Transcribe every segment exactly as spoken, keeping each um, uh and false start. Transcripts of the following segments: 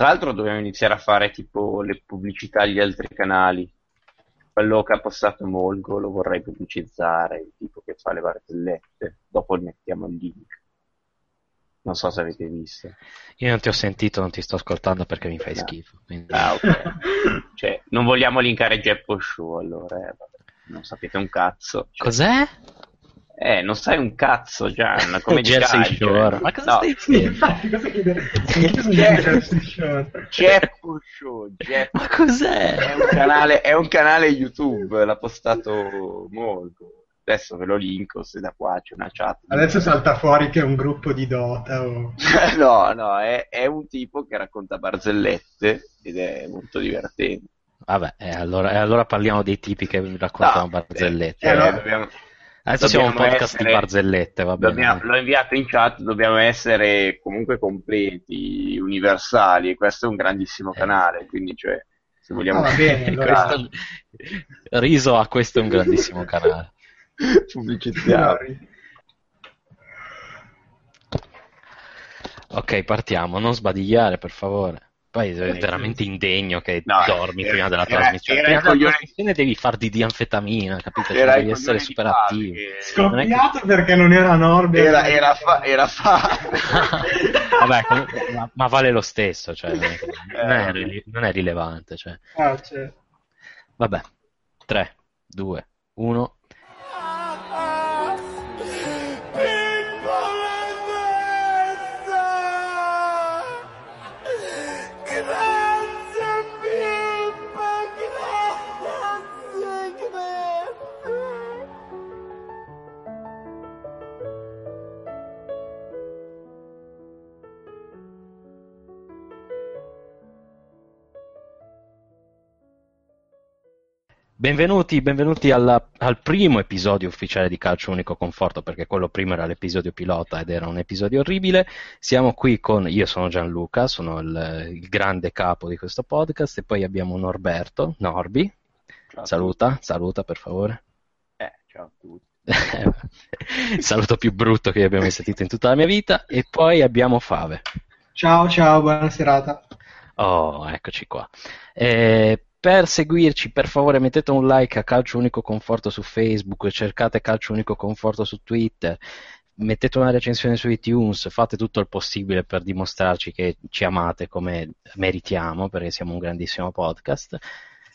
Tra l'altro dobbiamo iniziare a fare tipo le pubblicità agli altri canali. Quello che ha passato Molgo lo vorrei pubblicizzare, il tipo che fa le barzellette. Dopo mettiamo il link. Non so se avete visto. Io non ti ho sentito, non ti sto ascoltando perché mi fai no. schifo. Quindi... Ah, ok. Cioè, non vogliamo linkare Geppo Show, allora. Eh, vabbè. Non sapete un cazzo. Cioè... Cos'è? Eh, non sai un cazzo, Gian, come di calcio. Ma cosa no. stai dicendo? Infatti, cosa chiede? Geppo Show. Ma cos'è? È un, canale, è un canale YouTube, l'ha postato molto. Adesso ve lo linko, se da qua c'è una chat. Adesso salta fuori che è un gruppo di Dota o... No, no, è, è un tipo che racconta barzellette ed è molto divertente. Vabbè, eh, allora, eh, allora parliamo dei tipi che raccontano no, barzellette. Eh, eh, allora... dobbiamo... Adesso siamo un podcast essere, di barzellette, va bene. Dobbiamo, l'ho inviato in chat, dobbiamo essere comunque completi, universali, e questo è un grandissimo eh. canale, quindi cioè, se vogliamo... Ah, bene, allora... questo... Riso a questo è un grandissimo canale. Pubblicizziamo. Ok, partiamo, non sbadigliare per favore. Poi è veramente indegno che no, dormi era, prima della era, trasmissione. Prima della trasmissione devi far di dianfetamina, capito? Cioè, devi essere super attivo. Che... Scoppiato che... perché non era Norberto. Era, era fa... Era fa... Vabbè, comunque, ma, ma vale lo stesso, cioè, non, è, non è rilevante. Cioè. Ah, certo. Vabbè, tre, due, uno... Benvenuti, benvenuti alla, al primo episodio ufficiale di Calcio Unico Conforto, perché quello prima era l'episodio pilota ed era un episodio orribile. Siamo qui con, io sono Gianluca, sono il, il grande capo di questo podcast, e poi abbiamo Norberto, Norbi, ciao. saluta, saluta per favore. Eh, ciao a tutti. Saluto più brutto che abbiamo mai sentito in tutta la mia vita, e poi abbiamo Fave. Ciao, ciao, buona serata. Oh, eccoci qua. Eh, Per seguirci, per favore, mettete un like a Calcio Unico Conforto su Facebook, cercate Calcio Unico Conforto su Twitter, mettete una recensione su iTunes, fate tutto il possibile per dimostrarci che ci amate come meritiamo, perché siamo un grandissimo podcast.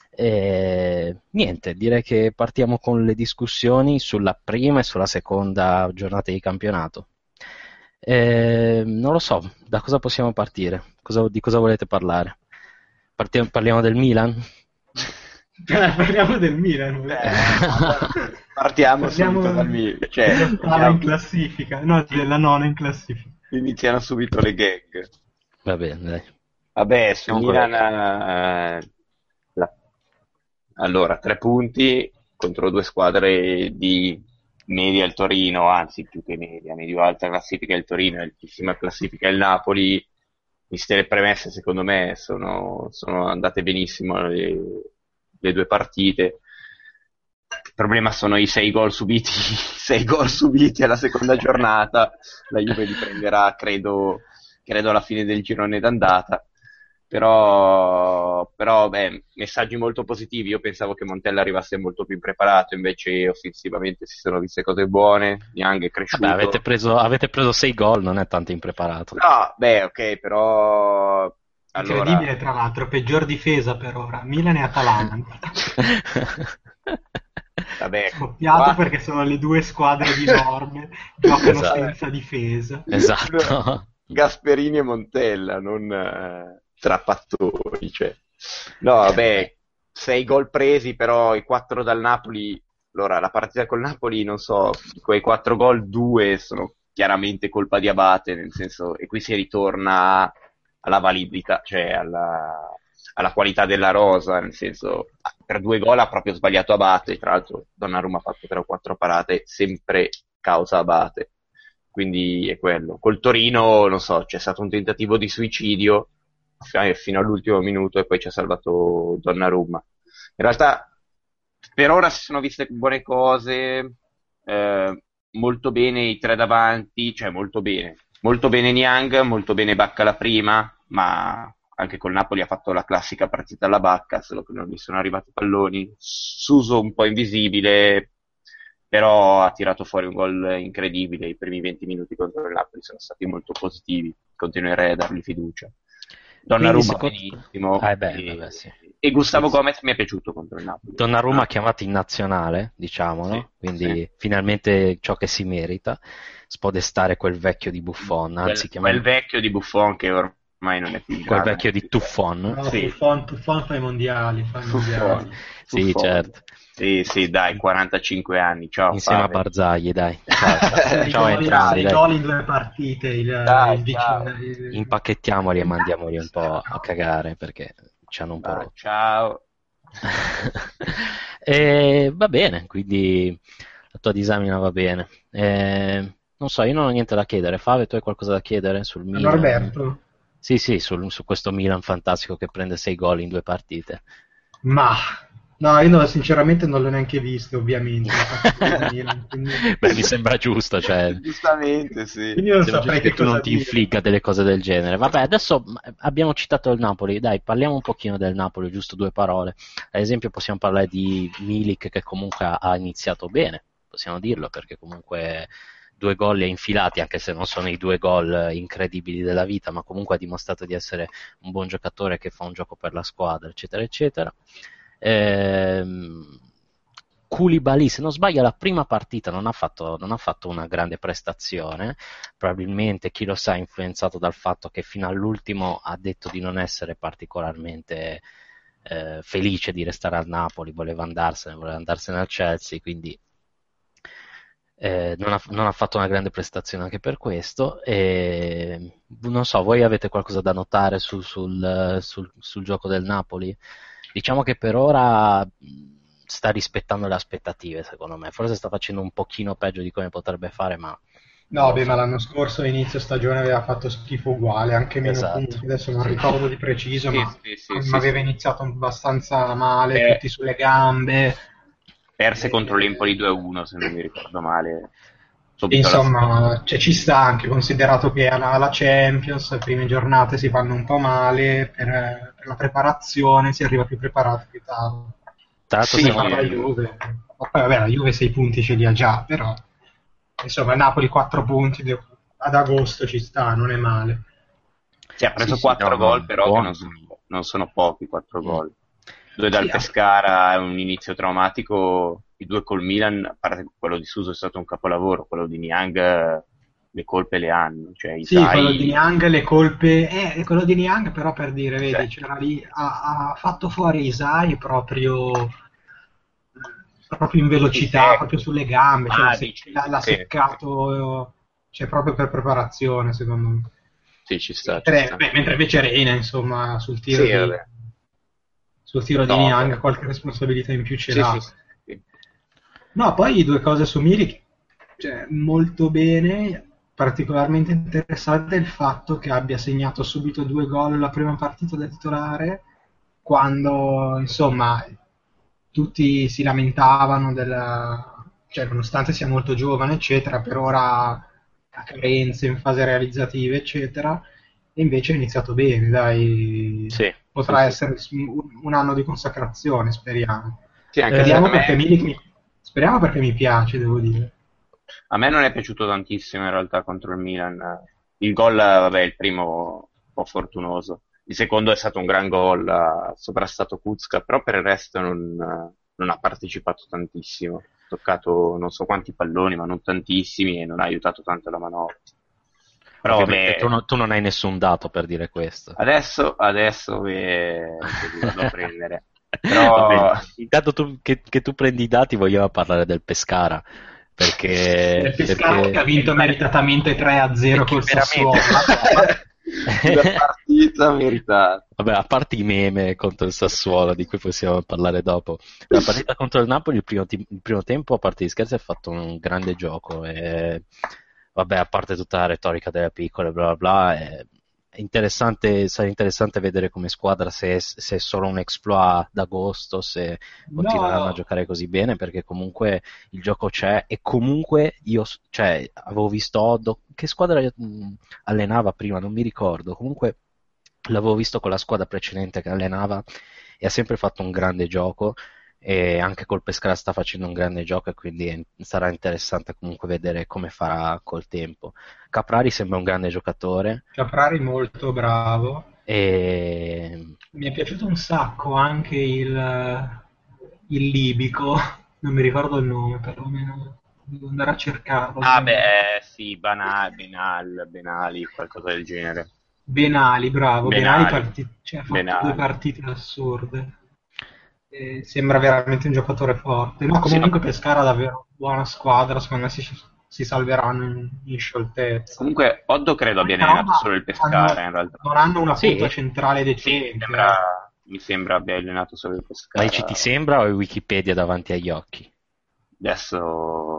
E niente, direi che partiamo con le discussioni sulla prima e sulla seconda giornata di campionato. E non lo so, da cosa possiamo partire? Cosa, di cosa volete parlare? Partiamo, parliamo del Milan? Eh, parliamo del Milan. Eh, partiamo subito dal Milan. Cioè, andiamo... in classifica, no, della nona in classifica. Iniziano subito le gag. Va bene, dai. Vabbè, su Milan ha... La... Allora, tre punti contro due squadre di media il Torino, anzi più che media, medio-alta classifica il Torino, altissima classifica il Napoli. Viste le premesse, secondo me sono, sono andate benissimo le, le due partite. Il problema sono i sei gol subiti sei gol subiti alla seconda giornata. La Juve li prenderà credo, credo alla fine del girone d'andata, però, però beh, messaggi molto positivi. Io pensavo che Montella arrivasse molto più impreparato, invece offensivamente si sono viste cose buone. Niang è cresciuto. Beh, avete preso, avete preso sei gol, non è tanto impreparato. No, beh, ok, però allora... Incredibile, tra l'altro, peggior difesa per ora, Milan e Atalanta. Vabbè, scoppiato qua... perché sono le due squadre di norme giocano esatto. senza difesa. Esatto. Gasperini e Montella, non... Eh... trappattoni, cioè. No, vabbè, sei gol presi, però i quattro dal Napoli. Allora, la partita col Napoli, non so, quei quattro gol, due sono chiaramente colpa di Abate, nel senso, e qui si ritorna alla validità, cioè alla, alla qualità della rosa, nel senso, per due gol ha proprio sbagliato Abate. Tra l'altro Donnarumma ha fatto tre o quattro parate, sempre causa Abate, quindi è quello. Col Torino, non so, c'è stato un tentativo di suicidio fino all'ultimo minuto e poi ci ha salvato Donnarumma. In realtà per ora si sono viste buone cose, eh, molto bene i tre davanti, cioè molto bene molto bene Niang, molto bene Bacca la prima, ma anche col Napoli ha fatto la classica partita alla Bacca, solo che non gli sono arrivati palloni. Suso un po' invisibile, però ha tirato fuori un gol incredibile. I primi venti minuti contro il Napoli sono stati molto positivi, continuerei a dargli fiducia. Donnarumma benissimo, ah, e, vabbè, sì. e Gustavo sì, sì. Gomez mi è piaciuto contro il Napoli. Donnarumma ah. chiamato in nazionale, diciamo, sì, no? Quindi sì. finalmente ciò che si merita, spodestare quel vecchio di Buffon, anzi quel, quel vecchio di Buffon che ormai non è più quel grave, vecchio di Tuffon. No, sì. Tuffon, Tuffon fa i mondiali, fa i mondiali. Sì, Tuffon. certo. Sì, sì, dai, quarantacinque anni, ciao. Insieme Fave. a Barzagli, dai. Ciao, ciao entrambi. I gol in due partite, il, dai, il, il... impacchettiamoli e mandiamoli un po' a cagare perché ci hanno un po' rotto. Ciao. E va bene, quindi la tua disamina va bene. E, non so, io non ho niente da chiedere. Fave, tu hai qualcosa da chiedere sul Milan? Norberto. Sì, sì, sul, su questo Milan fantastico che prende sei gol in due partite. Ma... No, io no, sinceramente non l'ho neanche visto, ovviamente. Milan, quindi... Beh, mi sembra giusto, cioè... Giustamente, sì. Quindi non saprei che tu non ti infligga delle cose del genere. Vabbè, adesso abbiamo citato il Napoli, dai, parliamo un pochino del Napoli, giusto due parole. Ad esempio possiamo parlare di Milik, che comunque ha iniziato bene, possiamo dirlo, perché comunque... due gol infilati, anche se non sono i due gol incredibili della vita, ma comunque ha dimostrato di essere un buon giocatore che fa un gioco per la squadra, eccetera, eccetera. Ehm, Koulibaly, se non sbaglio, la prima partita non ha fatto, non ha fatto una grande prestazione, probabilmente, chi lo sa, influenzato dal fatto che fino all'ultimo ha detto di non essere particolarmente eh, felice di restare al Napoli, voleva andarsene, voleva andarsene al Chelsea, quindi... Eh, non, ha, non ha fatto una grande prestazione anche per questo. E, non so, voi avete qualcosa da notare su, sul, sul, sul gioco del Napoli? Diciamo che per ora sta rispettando le aspettative, secondo me. Forse sta facendo un pochino peggio di come potrebbe fare, ma... No, beh, ma l'anno scorso all'inizio stagione aveva fatto schifo uguale, anche meno esatto. punti, adesso non ricordo di preciso, sì, ma sì, sì, sì, aveva sì. iniziato abbastanza male, eh. tutti sulle gambe... Perse contro l'Empoli due a uno, se non mi ricordo male. Insomma, cioè, ci sta anche, considerato che alla, alla Champions le prime giornate si fanno un po' male, per, per la preparazione si arriva più preparati più tardi. Tanto sì, la Juve. Poi vabbè, la Juve sei punti ce li ha già, però... Insomma, Napoli quattro punti ad agosto ci sta, non è male. Sì, ha preso sì, quattro gol, no, però, che non, sono, non sono pochi quattro gol. Due dal sì, Pescara è un inizio traumatico, i due col Milan, a parte quello di Suso è stato un capolavoro, quello di Niang le colpe le hanno. Cioè, sì, sai... quello di Niang le colpe... Eh, quello di Niang però per dire, vedi, sì. c'era lì, ha, ha fatto fuori Isai proprio, proprio in velocità, sì, proprio sulle gambe, ah, cioè, dici, l'ha, l'ha sì. seccato cioè, proprio per preparazione, secondo me. Sì, ci sta. Mentre, ci sta. Beh, mentre invece Reina, insomma, sul tiro sì, di... Vabbè. Sul tiro no, di Niang no. qualche responsabilità in più ce sì, l'ha. Sì, sì. No, poi due cose su Milik, cioè, molto bene, particolarmente interessante il fatto che abbia segnato subito due gol la prima partita da titolare, quando insomma tutti si lamentavano della... cioè nonostante sia molto giovane eccetera, per ora ha carenze in fase realizzativa eccetera, e invece è iniziato bene, dai. Sì. Potrà sì, essere sì. un anno di consacrazione, speriamo. Sì, anche speriamo, perché mi, speriamo perché mi piace, devo dire. A me non è piaciuto tantissimo in realtà contro il Milan. Il gol, vabbè, il primo un po' fortunoso. Il secondo è stato un gran gol, ha sovrastato Kuzka, però per il resto non, non ha partecipato tantissimo. Ha toccato non so quanti palloni, ma non tantissimi, e non ha aiutato tanto la manovra. Però beh, tu, non, tu non hai nessun dato per dire questo. Adesso, adesso beh, lo vado a prendere. Però... Vabbè, intanto tu, che, che tu prendi i dati, vogliamo parlare del Pescara. Perché il Pescara perché... che ha vinto meritatamente tre a zero col Sassuolo. Una partita meritata. Vabbè, a parte i meme contro il Sassuolo, di cui possiamo parlare dopo. La partita contro il Napoli, il primo, il primo tempo, a parte gli scherzi, ha fatto un grande gioco. E... Vabbè, a parte tutta la retorica delle piccole, bla bla bla, è interessante, sarà interessante vedere come squadra se è, se è solo un exploit d'agosto, se continueranno no. a giocare così bene, perché comunque il gioco c'è, e comunque io cioè, avevo visto Oddo, che squadra allenava prima, non mi ricordo, comunque l'avevo visto con la squadra precedente che allenava e ha sempre fatto un grande gioco, e anche col Pescara sta facendo un grande gioco, e quindi è, sarà interessante comunque vedere come farà col tempo. Caprari sembra un grande giocatore. Caprari molto bravo. E... mi è piaciuto un sacco anche il, il libico, non mi ricordo il nome, perlomeno devo andare a cercarlo. Ah beh, sì, Bana, Benal, Benali, qualcosa del genere. Benali, bravo, Benali, Benali parti- cioè, ha fatto Benali. Due partite assurde. Eh, sembra veramente un giocatore forte. Ma no, comunque sì, no. Pescara è davvero buona squadra, secondo me si, si salveranno in, in scioltezza. Comunque Oddo credo abbia allenato solo il Pescara, hanno, in realtà. Non hanno una sì. punta centrale decente. Sì, mi, sembra, mi sembra abbia allenato solo il Pescara. Ma ci ti sembra o è Wikipedia davanti agli occhi? Adesso...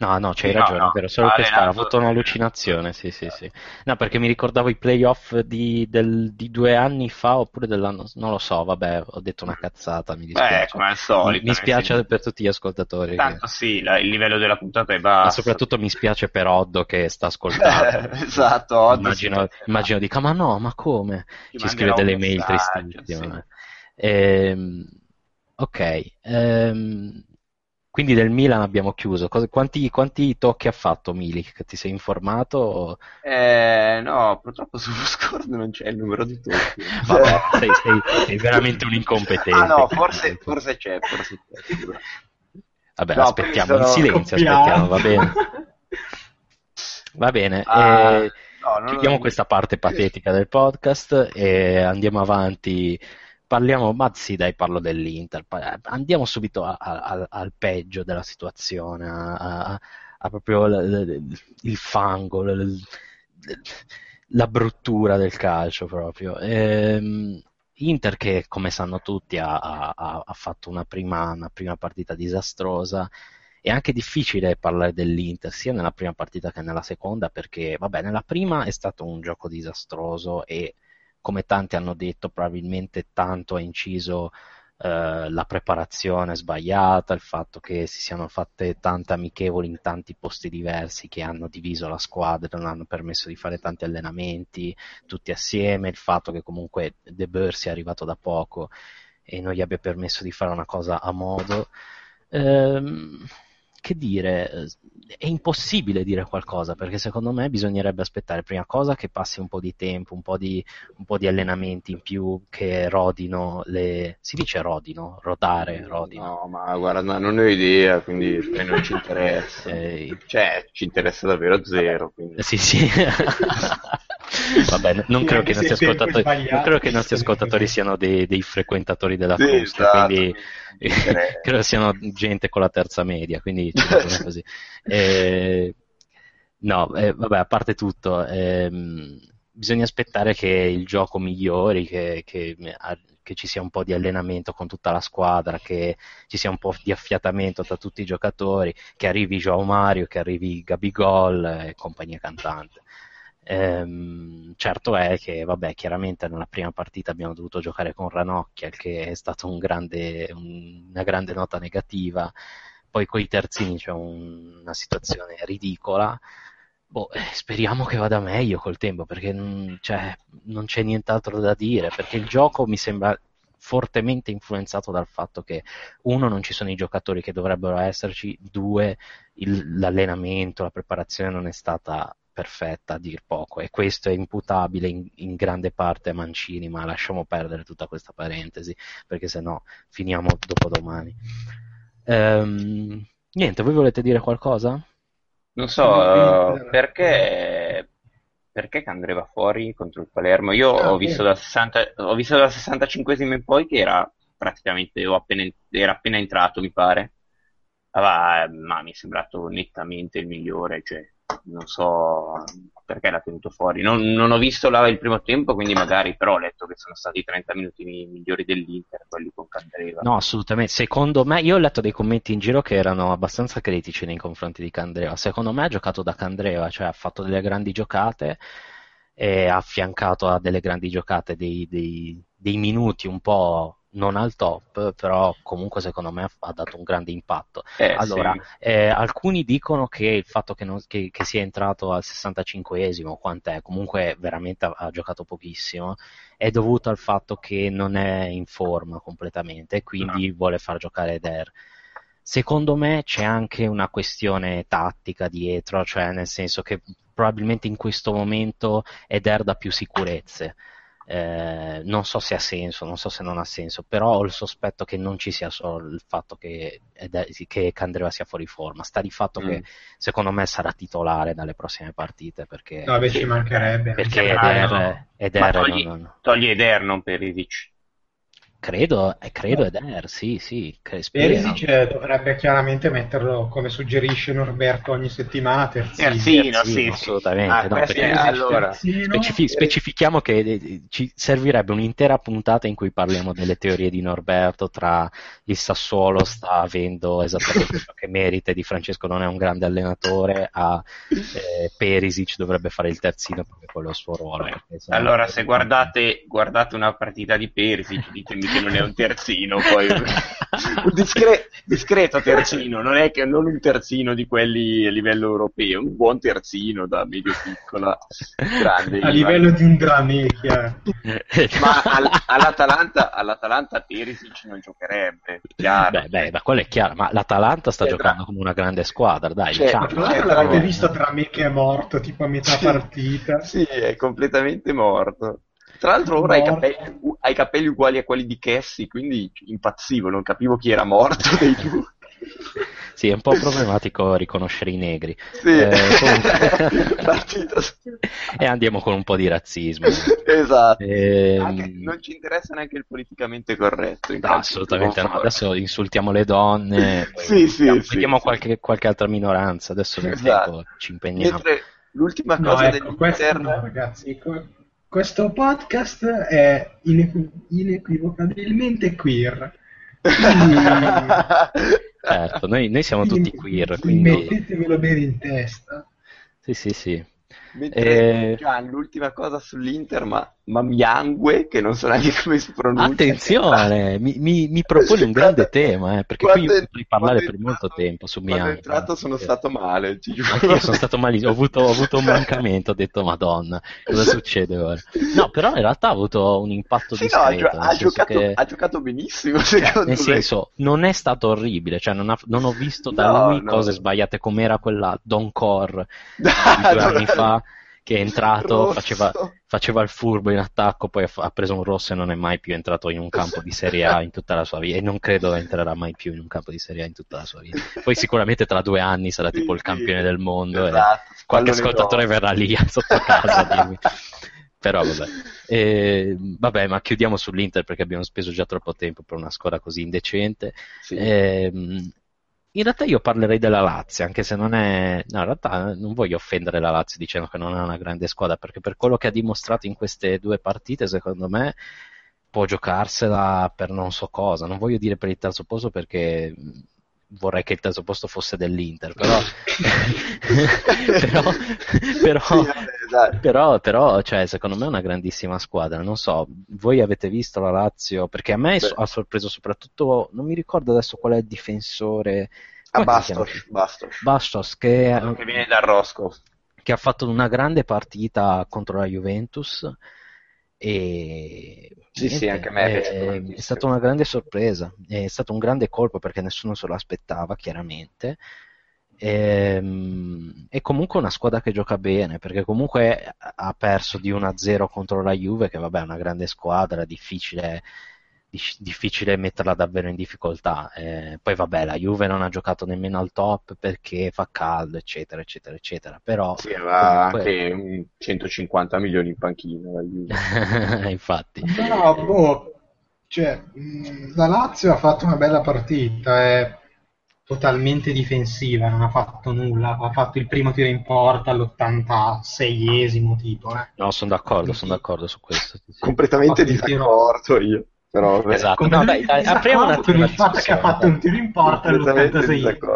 No, no, c'hai no, ragione, no. Vero, solo ah, Pescara, ha avuto un'allucinazione, sì, sì, sì. No, perché mi ricordavo i playoff di, del, di due anni fa, oppure dell'anno, non lo so, vabbè, ho detto una cazzata, mi dispiace. Beh, come al solito. Mi, mi spiace sì. per tutti gli ascoltatori. Tanto che... sì, la, il livello della puntata è basso. Ma soprattutto mi spiace per Oddo che sta ascoltando. Esatto, Oddo. Immagino, immagino dica, ma no, ma come? Ci, Ci scrive delle mail tristissime. Sì. Ehm, ok, ehm... quindi del Milan abbiamo chiuso. Quanti, quanti tocchi ha fatto Milik? Ti sei informato? Eh, no, purtroppo sullo scordo non c'è il numero di tocchi. Vabbè, sei, sei, sei veramente un incompetente. Ah no, forse, forse c'è, forse c'è. Vabbè, no, aspettiamo in silenzio, compiamo. aspettiamo, va bene. Va bene, ah, eh, no, chiudiamo non... questa parte patetica del podcast e andiamo avanti. Parliamo, ma sì dai, parlo dell'Inter, andiamo subito a, a, al peggio della situazione, a, a, a proprio il, il fango, il, la bruttura del calcio proprio. Ehm, Inter che, come sanno tutti, ha, ha, ha fatto una prima, una prima partita disastrosa. È anche difficile parlare dell'Inter sia nella prima partita che nella seconda, perché vabbè, nella prima è stato un gioco disastroso e, come tanti hanno detto, probabilmente tanto ha inciso eh, la preparazione sbagliata, il fatto che si siano fatte tante amichevoli in tanti posti diversi che hanno diviso la squadra, non hanno permesso di fare tanti allenamenti tutti assieme, il fatto che comunque De Boer sia arrivato da poco e non gli abbia permesso di fare una cosa a modo. Ehm... Che dire, è impossibile dire qualcosa, perché secondo me bisognerebbe aspettare, prima cosa, che passi un po' di tempo, un po' di, un po' di allenamenti in più, che rodino le... si dice rodino? Rodare, rodino. No, ma guarda, no, non ne ho idea, quindi non ci interessa. Eh, cioè, ci interessa davvero zero. Quindi. Sì, sì. Vabbè, non credo, che non, non credo che i nostri ascoltatori siano dei, dei frequentatori della sì, festa, esatto. Quindi eh. credo siano gente con la terza media, quindi cioè, così. Eh, no, eh, vabbè, a parte tutto, eh, bisogna aspettare che il gioco migliori, che, che, che ci sia un po' di allenamento con tutta la squadra, che ci sia un po' di affiatamento tra tutti i giocatori, che arrivi João Mario, che arrivi Gabigol e compagnia cantante. Ehm, certo è che vabbè, chiaramente nella prima partita abbiamo dovuto giocare con Ranocchia, che è stata un grande, un, una grande nota negativa. Poi con i terzini c'è un, una situazione ridicola. Boh, eh, speriamo che vada meglio col tempo, perché non, cioè, non c'è nient'altro da dire, perché il gioco mi sembra fortemente influenzato dal fatto che, uno, non ci sono i giocatori che dovrebbero esserci, due, il, l'allenamento, la preparazione non è stata perfetta a dir poco, e questo è imputabile in, in grande parte a Mancini, ma lasciamo perdere tutta questa parentesi, perché sennò finiamo dopodomani. Ehm, niente, voi volete dire qualcosa? Non so, uh, perché perché Candreva fuori contro il Palermo? Io ah, ho, visto da sessanta, ho visto dalla sessantacinquesima in poi che era praticamente ho appena, era appena entrato, mi pare, ah, ma mi è sembrato nettamente il migliore, cioè non so perché l'ha tenuto fuori. Non, non ho visto la, il primo tempo, quindi magari, però ho letto che sono stati i trenta minuti migliori dell'Inter, quelli con Candreva. No, assolutamente. Secondo me, io ho letto dei commenti in giro che erano abbastanza critici nei confronti di Candreva. Secondo me ha giocato da Candreva, cioè ha fatto delle grandi giocate e ha affiancato a delle grandi giocate dei, dei, dei minuti un po' non al top, però comunque secondo me ha dato un grande impatto. Eh, allora, sì. eh, alcuni dicono che il fatto che, non, che, che sia entrato al sessantacinquesimo, quant'è, comunque veramente ha, ha giocato pochissimo, è dovuto al fatto che non è in forma completamente, quindi no. vuole far giocare Eder. Secondo me c'è anche una questione tattica dietro, cioè nel senso che probabilmente in questo momento Eder dà più sicurezze. Eh, non so se ha senso, non so se non ha senso, però ho il sospetto che non ci sia solo il fatto che, che Candreva sia fuori forma, sta di fatto mm. che secondo me sarà titolare dalle prossime partite, perché no, beh, ci mancherebbe, perché Eder, no. Eder togli, non, non... togli Eder, non Perisic, credo, eh, credo Eder, sì, sì, Perisic dovrebbe chiaramente metterlo come suggerisce Norberto ogni settimana, terzino, terzino, sì, sì, assolutamente, ah, no, perché, allora, specific- specifichiamo che eh, ci servirebbe un'intera puntata in cui parliamo delle teorie di Norberto, tra il Sassuolo sta avendo esattamente ciò che merita, Di Francesco non è un grande allenatore, a eh, Perisic dovrebbe fare il terzino perché quello è il suo ruolo. Perché, se allora no, se guardate, guardate una partita di Perisic, ditemi che non è un terzino, poi un discre- discreto terzino, non è che non un terzino di quelli a livello europeo, un buon terzino da medio piccola grande a livello di un Granecchia. Ma all- all'Atalanta all'Atalanta Perisic non giocherebbe, chiaro. Beh, beh, ma quello è chiaro, ma l'Atalanta sta c'è giocando tra... come una grande squadra, dai, cioè, diciamo. Ma l'altro l'avete visto tra me che è morto tipo a metà sì. partita? Sì, è completamente morto. Tra l'altro ora ha i capelli, ha i capelli uguali a quelli di Cassie, quindi impazzivo, non capivo chi era morto dei due. Sì, è un po' problematico riconoscere i negri. Sì. Eh, comunque... e andiamo con un po' di razzismo. Esatto. Eh, anche, non ci interessa neanche il politicamente corretto. No, assolutamente no. Adesso insultiamo le donne. Sì, sì, sì, vediamo sì, qualche, sì. qualche altra minoranza. Adesso nel esatto. tempo ci impegniamo. Mentre l'ultima cosa no, ecco, dell'interno... No, ragazzi... Que- Questo podcast è inequ- inequivocabilmente queer. Quindi... certo, noi, noi siamo tutti queer. Quindi... mettetevelo bene in testa. Sì, sì, sì. Mentre, eh... Gian, l'ultima cosa sull'Inter, ma, ma Miangue, che non so neanche come si pronuncia. Attenzione, mi, mi, mi propone un grande tema, eh, perché quando qui io potrei parlare per entrato, molto tempo su Miangue. Quando è entrato sono perché... stato male, ti giuro. Io sono stato malissimo, ho avuto, ho avuto un mancamento, ho detto Madonna, cosa succede ora? No, però in realtà ha avuto un impatto sì, discreto. No, ha, ha, giocato, che... ha giocato benissimo, secondo eh, nel me. Nel senso, non è stato orribile, cioè non, ha, non ho visto da no, lui no. cose sbagliate, come era quella Don Cor di due anni fa. Che è entrato, faceva, faceva il furbo in attacco, poi ha preso un rosso e non è mai più entrato in un campo di Serie A in tutta la sua vita, e non credo entrerà mai più in un campo di Serie A in tutta la sua vita. Poi sicuramente tra due anni sarà tipo il campione del mondo, esatto, e qualche ascoltatore no. verrà lì sotto casa a dirmi. Però vabbè. Eh, vabbè, ma chiudiamo sull'Inter perché abbiamo speso già troppo tempo per una squadra così indecente. Sì. Eh, In realtà io parlerei della Lazio, anche se non è... No, in realtà non voglio offendere la Lazio dicendo che non è una grande squadra, perché per quello che ha dimostrato in queste due partite, secondo me, può giocarsela per non so cosa. Non voglio dire per il terzo posto, perché vorrei che il terzo posto fosse dell'Inter, però... però, però, però, però cioè, secondo me è una grandissima squadra. Non so, voi avete visto la Lazio? Perché a me Beh. ha sorpreso soprattutto, non mi ricordo adesso qual è il difensore, ah, Bastos, Bastos. Bastos che, che viene da Roscoe, che ha fatto una grande partita contro la Juventus e sì, sì, anche a me è, è, è stata una grande sorpresa, è stato un grande colpo perché nessuno se lo aspettava, chiaramente. E, è comunque una squadra che gioca bene, perché comunque ha perso di uno a zero contro la Juve, che vabbè è una grande squadra, difficile, difficile metterla davvero in difficoltà. Eh, poi vabbè la Juve non ha giocato nemmeno al top perché fa caldo eccetera eccetera eccetera, però sì, aveva comunque... anche centocinquanta milioni in panchina la Juve. Infatti però boh, cioè, la Lazio ha fatto una bella partita, è totalmente difensiva, non ha fatto nulla, ha fatto il primo tiro in porta all'ottantaseiesimo tipo. Eh. No, sono d'accordo, sono d'accordo su questo. Sì, sì. Completamente disaccordo io. Però, esatto, no, dai, dai, apriamo un attimo il fatto che ha fatto un tiro in porta all'ottantaseiesimo.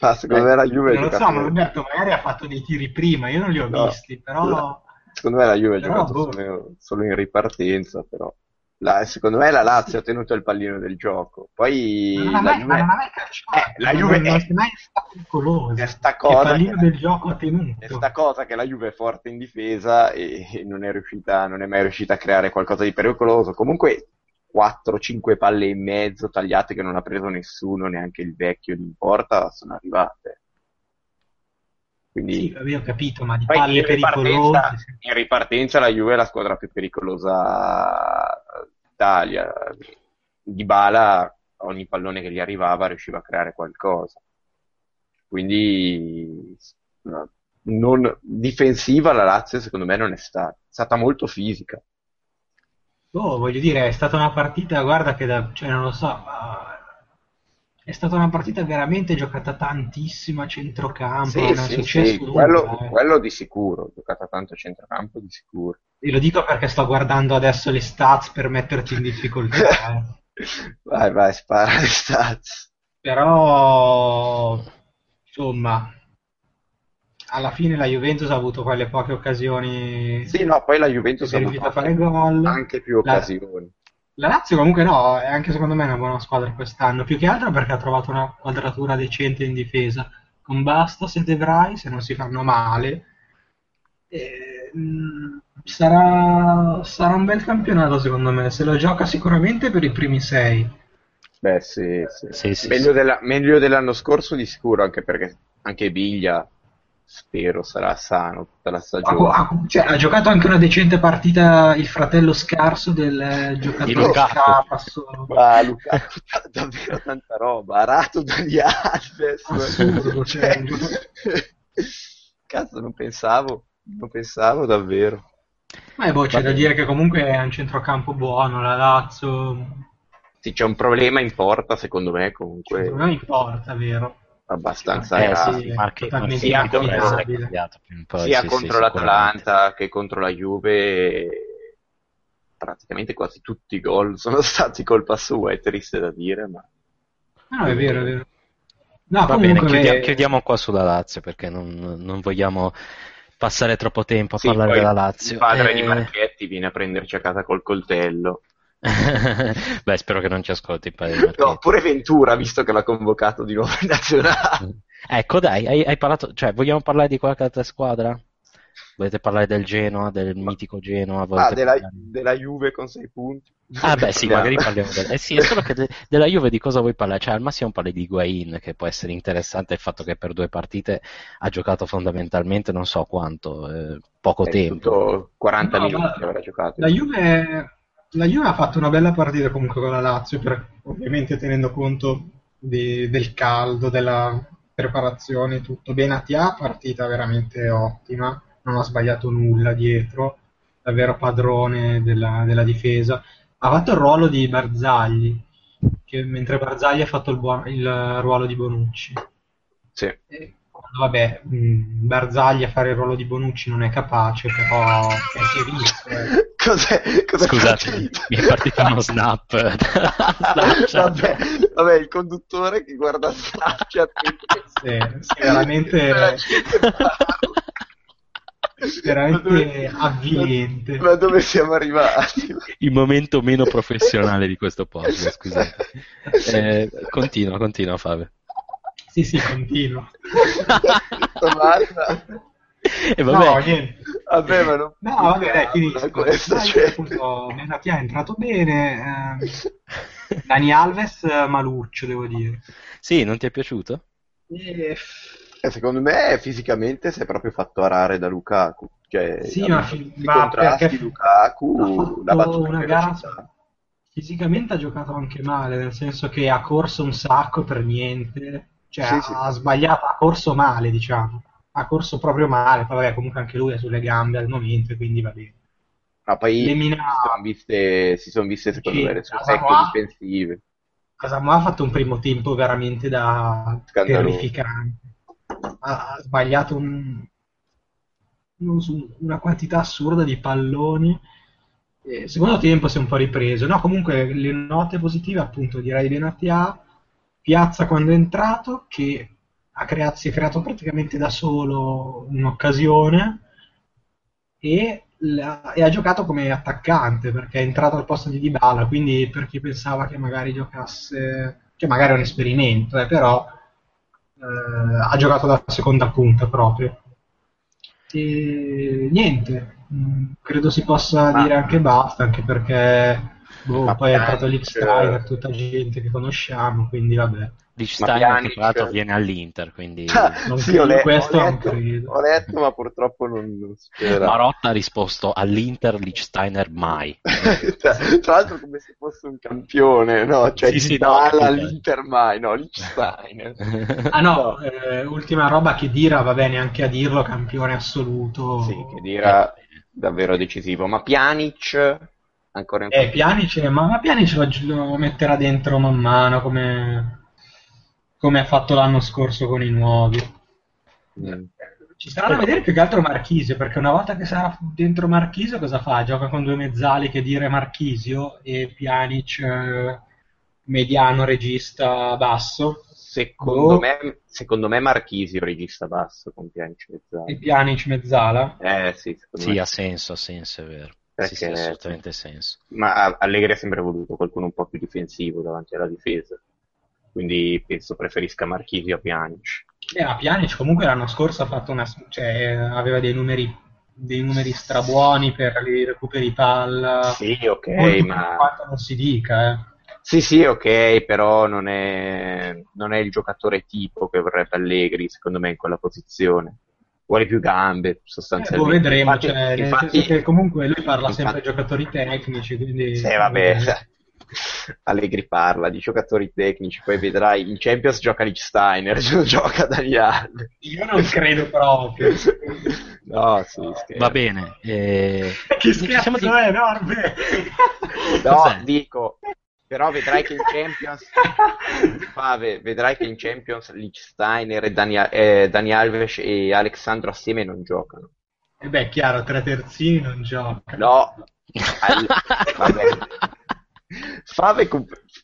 Ah, secondo me la Juve non lo so, ma Roberto magari ha fatto dei tiri prima, io non li ho no. visti, però... Secondo me la Juve ha giocato boh. solo in ripartenza, però... La, secondo me la Lazio sì. ha tenuto il pallino del gioco, poi ma non la, mai, Juve... ma non mai calciato, eh, la Juve non è mai stata pericolosa, sta cosa il pallino che... del gioco ha tenuto. È sta cosa che la Juve è forte in difesa e, e non è riuscita, non è mai riuscita a creare qualcosa di pericoloso. Comunque quattro cinque palle e mezzo tagliate che non ha preso nessuno, neanche il vecchio di porta, sono arrivate. Quindi, sì, ho capito, ma di palle in ripartenza, in ripartenza la Juve è la squadra più pericolosa d'Italia. Dybala, ogni pallone che gli arrivava riusciva a creare qualcosa, quindi non, difensiva la Lazio secondo me non è stata, è stata molto fisica. Oh, voglio dire, è stata una partita, guarda che da, cioè non lo so, ma... è stata una partita veramente giocata tantissima a centrocampo, sì, non è sì, successo sì. Quello, nulla, eh. quello di sicuro, giocata tanto a centrocampo di sicuro. E lo dico perché sto guardando adesso le stats per metterti in difficoltà. Vai, vai, spara le stats. Però, insomma, alla fine la Juventus ha avuto quelle poche occasioni. Sì, no, poi la Juventus ha avuto a fare gol, anche più occasioni. La... La Lazio comunque no, è anche secondo me una buona squadra quest'anno, più che altro perché ha trovato una quadratura decente in difesa, con Bastos e De Vrij, se non si fanno male, e, mh, sarà, sarà un bel campionato secondo me, se lo gioca sicuramente per i primi sei. Beh sì, sì. sì, sì, meglio, sì. Della, meglio dell'anno scorso di sicuro, anche perché anche Biglia... spero sarà sano tutta la stagione. Ha, ha, cioè, ha giocato anche una decente partita il fratello scarso del eh, giocatore Scapasso. Ma Luca, davvero tanta roba, arato Dani Alves. Assurdo, cioè, cazzo, non pensavo, non pensavo davvero. Ma boh, c'è da dire che comunque è un centrocampo buono la Lazio. Sì, c'è un problema in porta secondo me comunque. C'è un problema in porta, vero? Abbastanza eh, sì, Marche, Marche, sia, po', sia sì, contro sì, l'Atalanta che contro la Juve praticamente quasi tutti i gol sono stati colpa sua, è triste da dire, ma no, è vero, è vero. No, va bene, chiudiamo, è... chiudiamo qua sulla Lazio perché non, non vogliamo passare troppo tempo a sì, parlare della Lazio. Il padre eh... di Marchetti viene a prenderci a casa col coltello. Beh, spero che non ci ascolti padre, no, pure Ventura, visto che l'ha convocato di nuovo in nazionale. Ecco dai, hai, hai parlato, cioè vogliamo parlare di qualche altra squadra? Volete parlare del Genoa, del mitico Genoa? Ah, della, della Juve con sei punti. Ah beh sì, magari parliamo del... eh, sì, è solo che de- della Juve di cosa vuoi parlare? Cioè al massimo parli di Higuain, che può essere interessante il fatto che per due partite ha giocato fondamentalmente non so quanto, eh, poco è tempo, quaranta no, minuti avrà giocato. La Juve... La Juve ha fatto una bella partita comunque con la Lazio, per, ovviamente tenendo conto di, del caldo, della preparazione e tutto. Benatia, partita veramente ottima, non ha sbagliato nulla dietro, davvero padrone della, della difesa. Ha fatto il ruolo di Barzagli, che, mentre Barzagli ha fatto il, buon, il ruolo di Bonucci. Sì. E, vabbè, mh, Barzagli a fare il ruolo di Bonucci non è capace, però si è visto, eh. Cos'è, cos'è scusate, partito? Mi è partito uno snap. vabbè, vabbè, il conduttore che guarda Snapchat. Sì, veramente veramente avvilente. Ma dove siamo arrivati? Il momento meno professionale di questo posto, scusate. Eh, continua, continua Fave. Sì, sì, continua. E vabbè. No, niente. Vabbè, ma non... No, vabbè, dai, finisco. Questo, dai, cioè... appunto, Benatia è entrato bene. Eh, Dani Alves, maluccio, devo dire. Sì, non ti è piaciuto? Eh, secondo me, fisicamente si è proprio fatto arare da Lukaku. Cioè, sì, ma fi- i ma contrasti di Lukaku, la battuta una gara... Fisicamente ha giocato anche male, nel senso che ha corso un sacco per niente. Cioè, sì, ha sì. sbagliato, ha corso male, diciamo. Ha corso proprio male, poi vabbè, comunque anche lui è sulle gambe al momento, quindi va bene. Ma poi Mina... si sono viste, si son viste secondo me, le sue secche difensive. Casamoa ha fatto un primo tempo veramente da terrificante. Ha sbagliato un, non so, una quantità assurda di palloni. Eh, secondo tempo si è un po' ripreso. No, comunque le note positive, appunto, direi Benatia, Piazza quando è entrato, che... Ha creato, si è creato praticamente da solo un'occasione e la, e ha giocato come attaccante perché è entrato al posto di Dybala, quindi per chi pensava che magari giocasse, cioè magari è un esperimento, eh, però eh, ha giocato da seconda punta proprio. E niente, mh, credo si possa ma... dire anche basta, anche perché boh, poi Pjanic... è entrato Lichsteiner, tutta gente che conosciamo, quindi vabbè. Lichsteiner che tra l'altro viene all'Inter, quindi non sì, ho, le, questo ho, letto, non credo. ho letto, ma purtroppo non, non spero. Marotta ha risposto all'Inter Lichsteiner mai. tra, tra l'altro come se fosse un campione, no? Cioè sì, sì, no, all'Inter mai, no? Lichsteiner. ah no, no. Eh, ultima roba, Khedira, va bene anche a dirlo, campione assoluto. Sì, Khedira eh. davvero decisivo, ma Pjanic... Ancora in eh, Pjanic, ma, ma Pjanic lo metterà dentro man mano come, come ha fatto l'anno scorso con i nuovi. Mm. Ci sarà da vedere più che altro Marchisio, perché una volta che sarà dentro Marchisio cosa fa? Gioca con due mezzali, che dire Marchisio e Pjanic eh, mediano regista basso. Secondo, oh. me, secondo me Marchisio regista basso con Pjanic mezzala. E Pjanic mezzala? Eh sì, secondo sì, me. ha senso, ha senso, è vero. Perché, sì, sì, assolutamente senso. Ma Allegri ha sempre voluto qualcuno un po' più difensivo davanti alla difesa, quindi penso preferisca Marchisio a Pjanic. Eh, ma Pjanic comunque l'anno scorso ha fatto una, cioè, aveva dei numeri dei numeri strabuoni per i recuperi palla. Sì, ok, molto ma quanto non si dica, eh. Sì, sì, ok, però non è non è il giocatore tipo che vorrebbe Allegri, secondo me, in quella posizione. Vuole più gambe, sostanzialmente. Eh, lo vedremo, infatti, cioè, infatti, nel senso che comunque lui parla infatti, sempre di giocatori tecnici, quindi... Sì, vabbè, Allegri parla di giocatori tecnici, poi vedrai, in Champions gioca Lichsteiner, gioca Dani Alves. Io non credo proprio. No, sì, scherzo. Va bene. Eh... Che scherzo di... è, Norbe? No, Cos'è? dico... Però vedrai che in Champions Fave, vedrai che in Champions Lichsteiner e Dani, eh, Dani Alves e Alexandro assieme non giocano. E beh, chiaro, tra terzini non giocano. No. Al... Vabbè. Fave,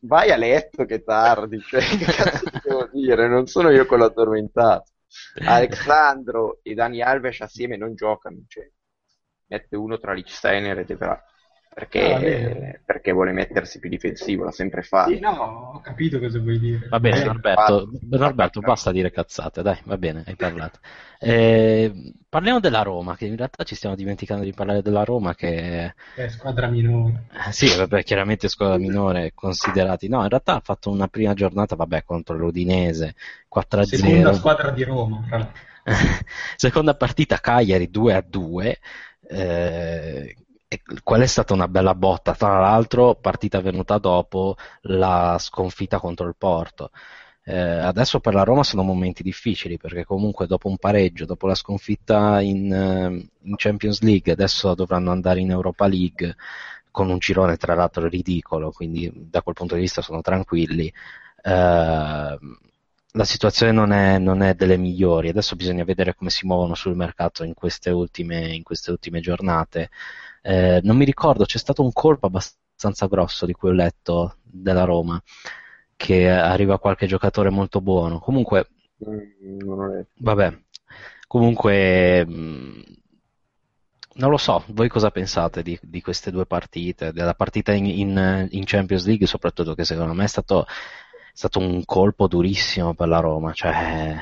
vai a letto che tardi, cioè, che cazzo ti devo dire? Non sono io quello addormentato. Alexandro e Dani Alves assieme non giocano, cioè. Mette uno tra Lichsteiner e De Rossi. Perché, ah, perché vuole mettersi più difensivo, l'ha sempre fatto. Sì, no, ho capito cosa vuoi dire. Va bene, Norberto, Norberto basta dire cazzate, dai, va bene, hai parlato. Eh, parliamo della Roma, che in realtà ci stiamo dimenticando di parlare della Roma, che è squadra minore. Sì, vabbè, chiaramente squadra minore, considerati. No, in realtà ha fatto una prima giornata, vabbè, contro l'Udinese, quattro a zero. Seconda squadra di Roma. Seconda partita Cagliari, due a due. Eh... E quella è stata una bella botta, tra l'altro partita venuta dopo la sconfitta contro il Porto. Eh, adesso per la Roma sono momenti difficili, perché comunque dopo un pareggio, dopo la sconfitta in, in Champions League, adesso dovranno andare in Europa League con un girone tra l'altro ridicolo, quindi da quel punto di vista sono tranquilli. Eh, la situazione non è, non è delle migliori, adesso bisogna vedere come si muovono sul mercato in queste ultime, in queste ultime giornate. Eh, non mi ricordo, c'è stato un colpo abbastanza grosso di cui ho letto della Roma, che arriva qualche giocatore molto buono. Comunque, vabbè, comunque non lo so, voi cosa pensate di, di queste due partite, della partita in, in, in Champions League soprattutto, che secondo me è stato, è stato un colpo durissimo per la Roma, cioè...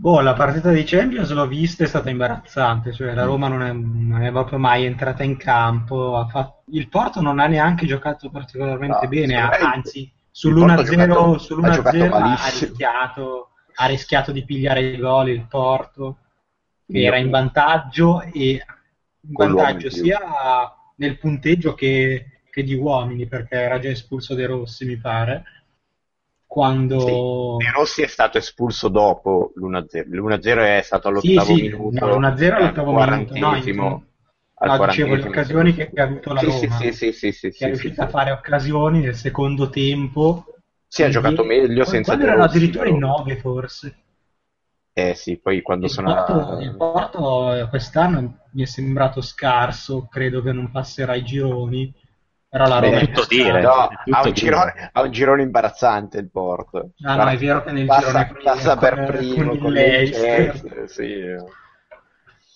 Boh, la partita di Champions l'ho vista, è stata imbarazzante, cioè la Roma non è, non è proprio mai entrata in campo, ha fatto... il Porto non ha neanche giocato particolarmente no, bene, anzi sull'uno a zero, sull'uno a zero ha, ha, rischiato, ha rischiato di pigliare i gol il Porto, che era in vantaggio, e in vantaggio sia nel punteggio che, che di uomini, perché era già espulso De Rossi mi pare. Quando sì, De Rossi è stato espulso dopo l'uno a zero, l'uno a zero è stato all'ottavo sì, sì, minuto, no, l'uno a zero all'ottavo minuto, no, al no dicevo le occasioni che ha avuto la Roma, sì, sì, sì, sì, sì, che sì, è riuscita sì, a fare occasioni nel secondo tempo, si sì, ha giocato meglio senza De Rossi, erano addirittura in nove forse, eh sì, poi quando il sono Porto, a... il Porto quest'anno mi è sembrato scarso, credo che non passerà i gironi. Però la Roma tutto dire, no, tutto ha, un girone, ha un girone imbarazzante il Porto. Ah, no, è vero che nel passa, girone passa con, per primo con, con il Leicester, sì.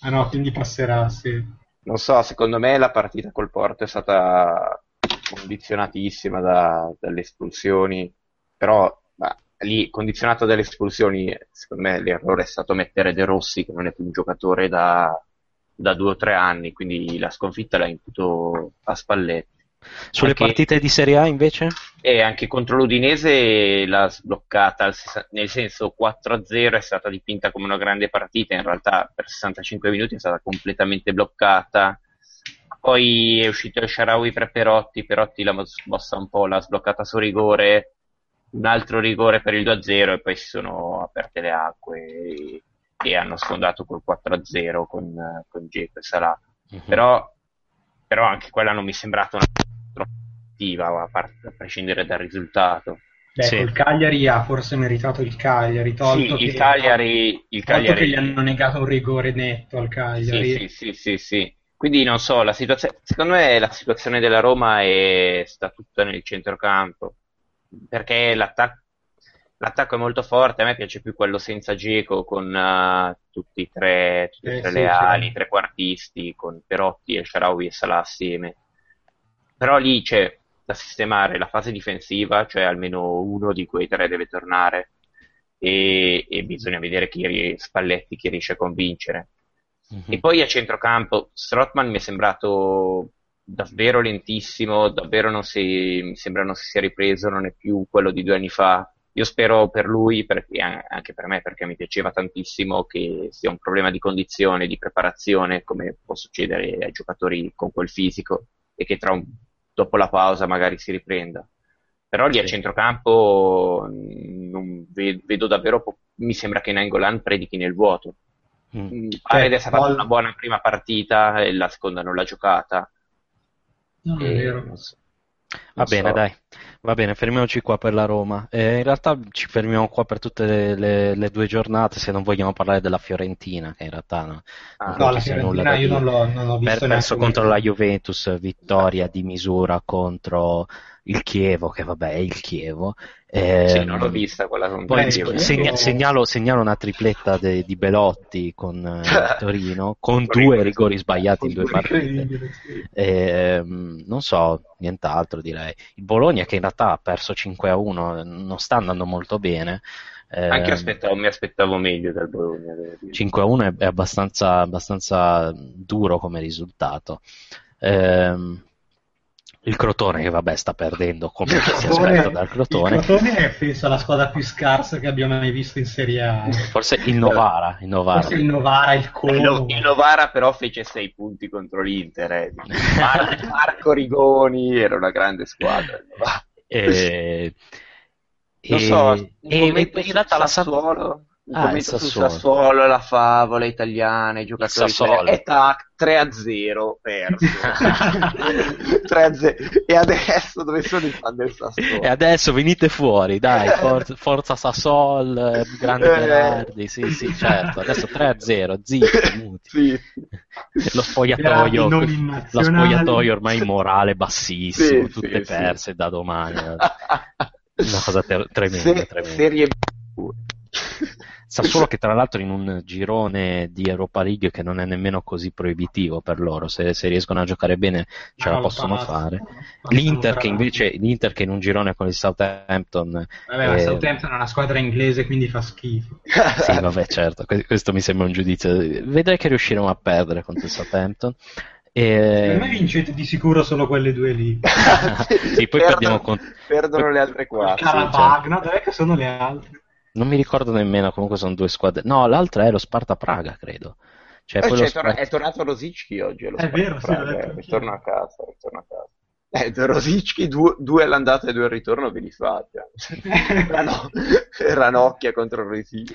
Ah no, quindi passerà, sì. non so, secondo me la partita col Porto è stata condizionatissima da, dalle espulsioni, però ma, lì condizionata dalle espulsioni secondo me l'errore è stato mettere De Rossi, che non è più un giocatore da, da due o tre anni, quindi la sconfitta la imputo a Spalletti. Sulle anche, partite di Serie A invece? E anche contro l'Udinese l'ha sbloccata, nel senso quattro a zero è stata dipinta come una grande partita, in realtà per sessantacinque minuti è stata completamente bloccata. Poi è uscito il Shaarawy per Perotti, Perotti l'ha mossa un po', l'ha sbloccata su rigore, un altro rigore per il due a zero e poi si sono aperte le acque e, e hanno sfondato col quattro a zero con, con Geppo e Salah. Mm-hmm. Però... però anche quella non mi è sembrata una troppo attiva, a, a prescindere dal risultato. Beh, sì. Il Cagliari ha forse meritato il Cagliari, tolto, sì, il che, Cagliari, ha, il Cagliari... tolto che gli hanno negato un rigore netto al Cagliari. Sì, sì, sì, sì, sì. Quindi non so, la situazione, secondo me la situazione della Roma è, sta tutta nel centrocampo, perché l'attac- l'attacco è molto forte, a me piace più quello senza Dzeko, con uh, tutti e tre, tutti eh, tre sì, le ali, sì. tre quartisti, con Perotti, e Shaarawy e Salah assieme. Però lì c'è da sistemare la fase difensiva, cioè almeno uno di quei tre deve tornare, e, e bisogna vedere chi Spalletti chi riesce a convincere. Mm-hmm. E poi a centrocampo Strootman mi è sembrato davvero lentissimo, davvero non si, mi sembra non si sia ripreso, non è più quello di due anni fa. Io spero per lui, perché, anche per me, perché mi piaceva tantissimo, che sia un problema di condizione, di preparazione, come può succedere ai giocatori con quel fisico, e che tra un, dopo la pausa magari si riprenda. Però lì sì. A centrocampo non vedo, vedo davvero, po- mi sembra che Nainggolan predichi nel vuoto. Mm. Paredes eh, è stata una buona prima partita e la seconda non l'ha giocata. No, e, è vero. Non so. Va bene, so. dai, va bene, fermiamoci qua per la Roma. Eh, in realtà ci fermiamo qua per tutte le, le, le due giornate, se non vogliamo parlare della Fiorentina, che in realtà no, ah, no la Fiorentina io non l'ho, non l'ho visto. Per, perso contro la Juventus, vittoria di misura contro il Chievo, che vabbè è il Chievo. Eh, sì, non l'ho vista quella poi, Chievo, segna, segnalo, segnalo una tripletta de, di Belotti con eh, Torino, con due rigori sbagliati in due partite. Eh, non so, nient'altro direi. Il Bologna, che in realtà ha perso cinque a uno, non sta andando molto bene. Eh, Anche io aspettavo, mi aspettavo meglio dal Bologna. cinque a uno è abbastanza, abbastanza duro come risultato. Eh, Il Crotone, che vabbè sta perdendo come Crotone, si aspetta dal Crotone. Il Crotone è penso la squadra più scarsa che abbiamo mai visto in Serie A. Forse il Novara, il Novara. Forse il Novara, il Como. Il Novara però fece sei punti contro l'Inter. Eh. Marco, Marco Rigoni era una grande squadra. Eh, non so, un eh, commento su Sassuolo, un ah, commento su Sassuolo, la favola italiana, i giocatori italiani. E tac. tre a zero perso tre a zero e adesso dove sono i fan del Sassuolo? E adesso venite fuori, dai, for- forza Sassuolo, grande Berardi, sì sì certo, adesso tre a zero, zitti, muti. Sì. Lo sfogliatoio, lo sfogliatoio ormai morale bassissimo, sì, tutte sì, perse sì. Da domani, una cosa ter- tremenda, Se- tremenda. Serie B. Sassuolo, che tra l'altro in un girone di Europa League che non è nemmeno così proibitivo per loro, se, se riescono a giocare bene ce no, la possono passo, fare passo, l'Inter che invece l'Inter che in un girone con il Southampton vabbè, ma eh, Southampton è una squadra inglese quindi fa schifo. Sì vabbè certo, questo mi sembra un giudizio, vedrei che riusciremo a perdere contro il Southampton. E... per me vincete di sicuro solo quelle due lì. Sì, poi perdono, con... perdono le altre quattro. Carabag, no, dov'è che sono le altre? Non mi ricordo nemmeno, comunque sono due squadre. No, l'altra è lo Sparta Praga, credo. Cioè, eh, poi cioè, Sparta... È tornato Rosicki oggi. È, lo è vero, Praga. Sì, ritorno a casa, ritorno a casa. Eh, Rosicki, due, due all'andata e due al ritorno ve li fa. Ranocchia contro Rosicki,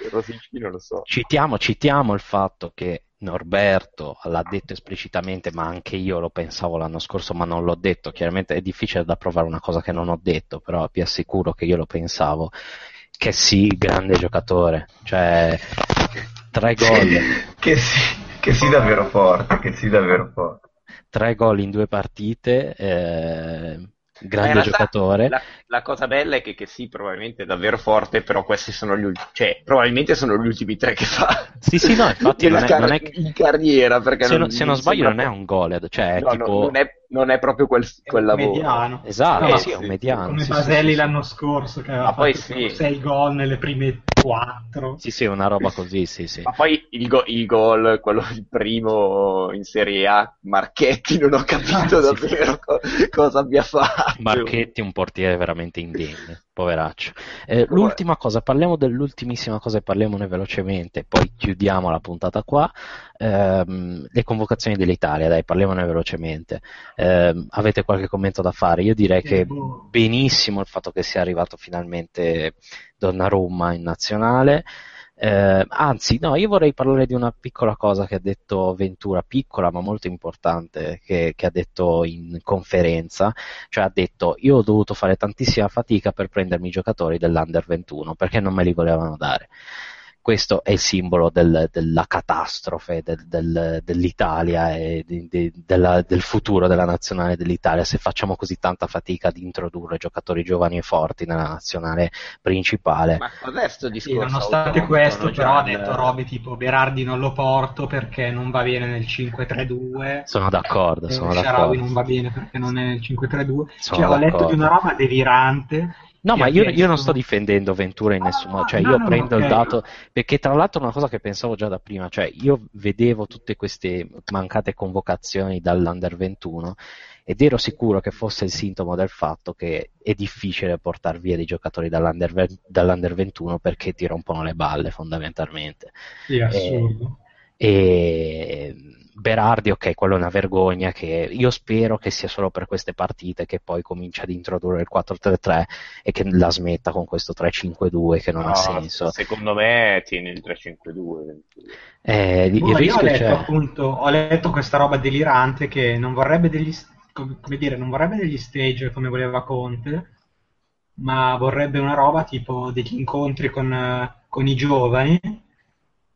non lo so. Citiamo, citiamo il fatto che Norberto l'ha detto esplicitamente, ma anche io lo pensavo l'anno scorso, ma non l'ho detto. Chiaramente è difficile da provare una cosa che non ho detto, però vi assicuro che io lo pensavo. Che sì, grande giocatore, cioè tre gol. Che sì, che sì davvero forte, che sì davvero forte. Tre gol in due partite, eh, grande realtà, giocatore. La, la cosa bella è che, che sì, probabilmente è davvero forte, però questi sono gli ultimi, cioè probabilmente sono gli ultimi tre che fa. Sì, sì, no, infatti non è, car- non è in carriera, perché se non, non, se non sbaglio non è un golead, cioè no, tipo... no, non, è, non è proprio quel, quel lavoro. Mediano. Esatto, eh, sì, è un mediano. Come sì, Baselli sì, l'anno scorso che aveva fatto sei sì. gol nelle prime quattro. Sì, sì, una roba così, sì, sì. Ma poi il, go- il gol, quello il primo in Serie A, Marchetti, non ho capito ah, davvero sì. co- cosa abbia fatto. Marchetti, un portiere veramente indegno, poveraccio. Eh, l'ultima cosa, parliamo dell'ultimissima cosa e parliamone velocemente, poi chiudiamo la puntata qua. Eh, le convocazioni dell'Italia, dai, parliamone velocemente. Eh, avete qualche commento da fare? Io direi che benissimo il fatto che sia arrivato finalmente Donnarumma in nazionale. Eh, anzi, no, io vorrei parlare di una piccola cosa che ha detto Ventura, piccola ma molto importante, che, che ha detto in conferenza, cioè ha detto: io ho dovuto fare tantissima fatica per prendermi i giocatori dell'Under ventuno perché non me li volevano dare. Questo è il simbolo del, della catastrofe del, del, dell'Italia e di, di, della, del futuro della nazionale dell'Italia, se facciamo così tanta fatica ad introdurre giocatori giovani e forti nella nazionale principale. Ma cos'è sto discorso? Sì, nonostante questo, però, del... ha detto Roby tipo Berardi non lo porto perché non va bene nel cinque tre due. Sono d'accordo, e sono d'accordo. Roby non va bene perché non è nel cinque tre due. Cioè, ho letto di una roba delirante. No, ma io, io non sto difendendo Ventura in nessun modo, cioè io no, prendo okay. il dato, perché tra l'altro è una cosa che pensavo già da prima, cioè io vedevo tutte queste mancate convocazioni dall'Under ventuno ed ero sicuro che fosse il sintomo del fatto che è difficile portare via dei giocatori dall'Under, dall'Under ventuno perché ti rompono le balle fondamentalmente. Sì, assurdo. E... Berardi, ok, quello è una vergogna, che io spero che sia solo per queste partite che poi comincia ad introdurre il quattro tre tre e che la smetta con questo tre cinque due che non no, ha senso. Secondo me tiene il tre cinque due. Eh, il io rischio ho letto, c'è... appunto, ho letto questa roba delirante che non vorrebbe degli, come dire, non vorrebbe degli stage come voleva Conte, ma vorrebbe una roba tipo degli incontri con, con i giovani.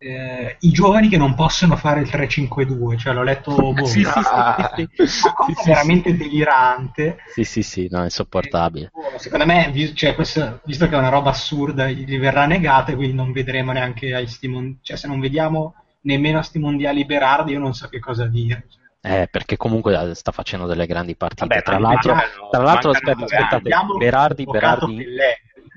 Eh, i giovani che non possono fare il tre cinque due, cioè l'ho letto boh, sì, ah, sì, sì, sì, una cosa sì, veramente sì, delirante. Sì, sì, sì, no, insopportabile. E, secondo me, cioè, questo, visto che è una roba assurda, gli verrà negata e quindi non vedremo neanche ai sti mon- cioè se non vediamo nemmeno a sti mondiali Berardi, io non so che cosa dire. Eh, perché comunque sta facendo delle grandi partite. Vabbè, tra, l'altro, mancano, tra l'altro, aspetta, aspettate, Berardi, Berardi,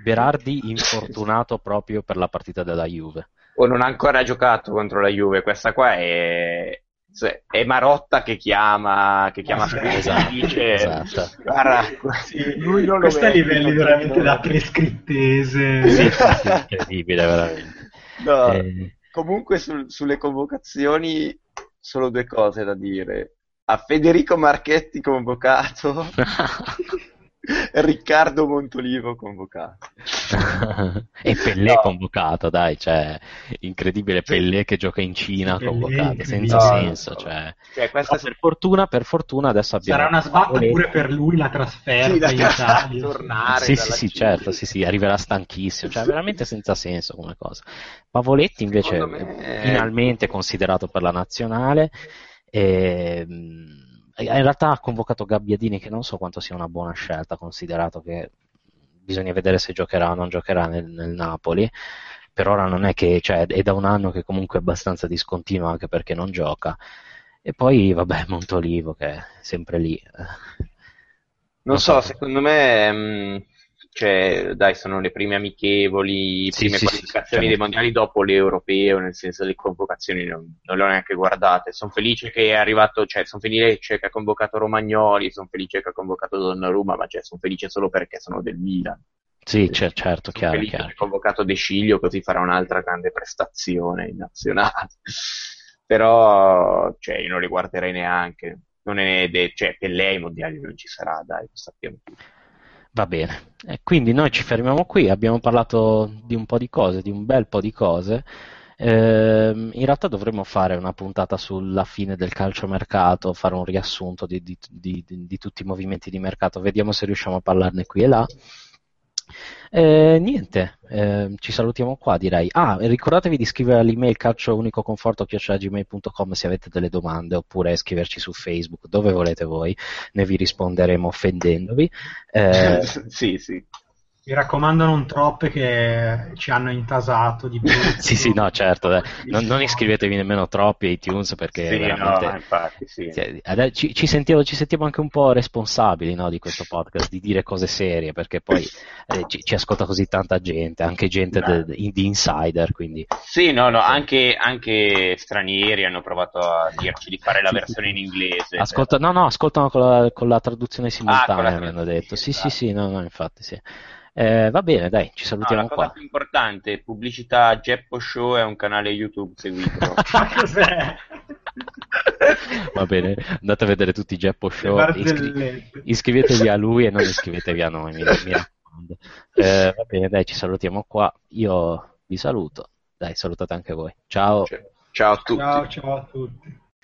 Berardi infortunato proprio per la partita della Juve. O non ha ancora giocato contro la Juve, questa qua è, cioè, è Marotta che chiama che chiama esatto, esatto, dice, esatto. Guarda, sì, lui non questo lo è livelli veramente da prescrittese sì, sì, sì, incredibile veramente no, eh. Comunque su, sulle convocazioni solo due cose da dire: a Federico Marchetti convocato Riccardo Montolivo convocato e Pellè no. convocato, dai, cioè incredibile, Pellè che gioca in Cina Pellè, convocato senza no, senso no. Cioè, cioè questa per fortuna per fortuna adesso abbiamo sarà una sbatta pure per lui la trasferta sì, la in Italia tornare sì sì sì Cina. Certo sì sì arriverà stanchissimo, cioè veramente senza senso come cosa. Pavoletti invece me... finalmente considerato per la nazionale e... in realtà ha convocato Gabbiadini, che non so quanto sia una buona scelta, considerato che bisogna vedere se giocherà o non giocherà nel, nel Napoli. Per ora non è che, cioè, è da un anno che comunque è abbastanza discontinuo anche perché non gioca. E poi, vabbè, Montolivo che è sempre lì. Non, non so, so, secondo me, mh, cioè, dai, sono le prime amichevoli, sì, prime sì, qualificazioni sì, certo. dei mondiali dopo l'europeo, nel senso le convocazioni non, non le ho neanche guardate. Sono felice che è arrivato, cioè sono felice che ha convocato Romagnoli, sono felice che ha convocato Donnarumma, ma cioè sono felice solo perché sono del Milan. Sì, certo, certo sono chiaro. Felice chiaro. Che ha convocato De Sciglio, così farà un'altra grande prestazione in nazionale. Però, cioè, io non li guarderei neanche. Non è de- cioè, per lei i mondiali non ci sarà, dai, lo sappiamo tutti. Va bene, e quindi noi ci fermiamo qui, abbiamo parlato di un po' di cose, di un bel po' di cose, eh, in realtà dovremmo fare una puntata sulla fine del calciomercato, fare un riassunto di, di, di, di, di tutti i movimenti di mercato, vediamo se riusciamo a parlarne qui e là. Eh, niente, eh, ci salutiamo qua, direi. Ah, ricordatevi di scrivere all'email calcio unico conforto chiocciola gmail punto com se avete delle domande, oppure scriverci su Facebook, dove volete voi, ne vi risponderemo offendendovi. Eh, sì, sì. Mi raccomando, non troppe, che ci hanno intasato di più. Sì, sì, no, certo. Non, non iscrivetevi nemmeno troppi a iTunes, perché sì, veramente... no, infatti, sì. Cioè, ci, ci, sentiamo, ci sentiamo anche un po' responsabili, no, di questo podcast, di dire cose serie, perché poi eh, ci, ci ascolta così tanta gente, anche gente de, de, di insider, quindi... Sì, no, no, anche, anche stranieri hanno provato a dirci di fare la versione in inglese. Ascolta, no, no, ascoltano con la, con la traduzione simultanea, ah, mi hanno detto. Sì, esatto. Sì, sì, no, no, infatti, sì. Eh, va bene, dai, ci salutiamo no, la qua. La cosa più importante, pubblicità, Geppo Show è un canale YouTube, seguitelo. Cos'è? Va bene, andate a vedere tutti i Geppo Show, iscri- iscrivetevi a lui e non iscrivetevi a noi, mi, mi raccomando. Eh, va bene, dai, ci salutiamo qua. Io vi saluto, dai, salutate anche voi. Ciao. Ciao a tutti. Ciao, ciao a tutti.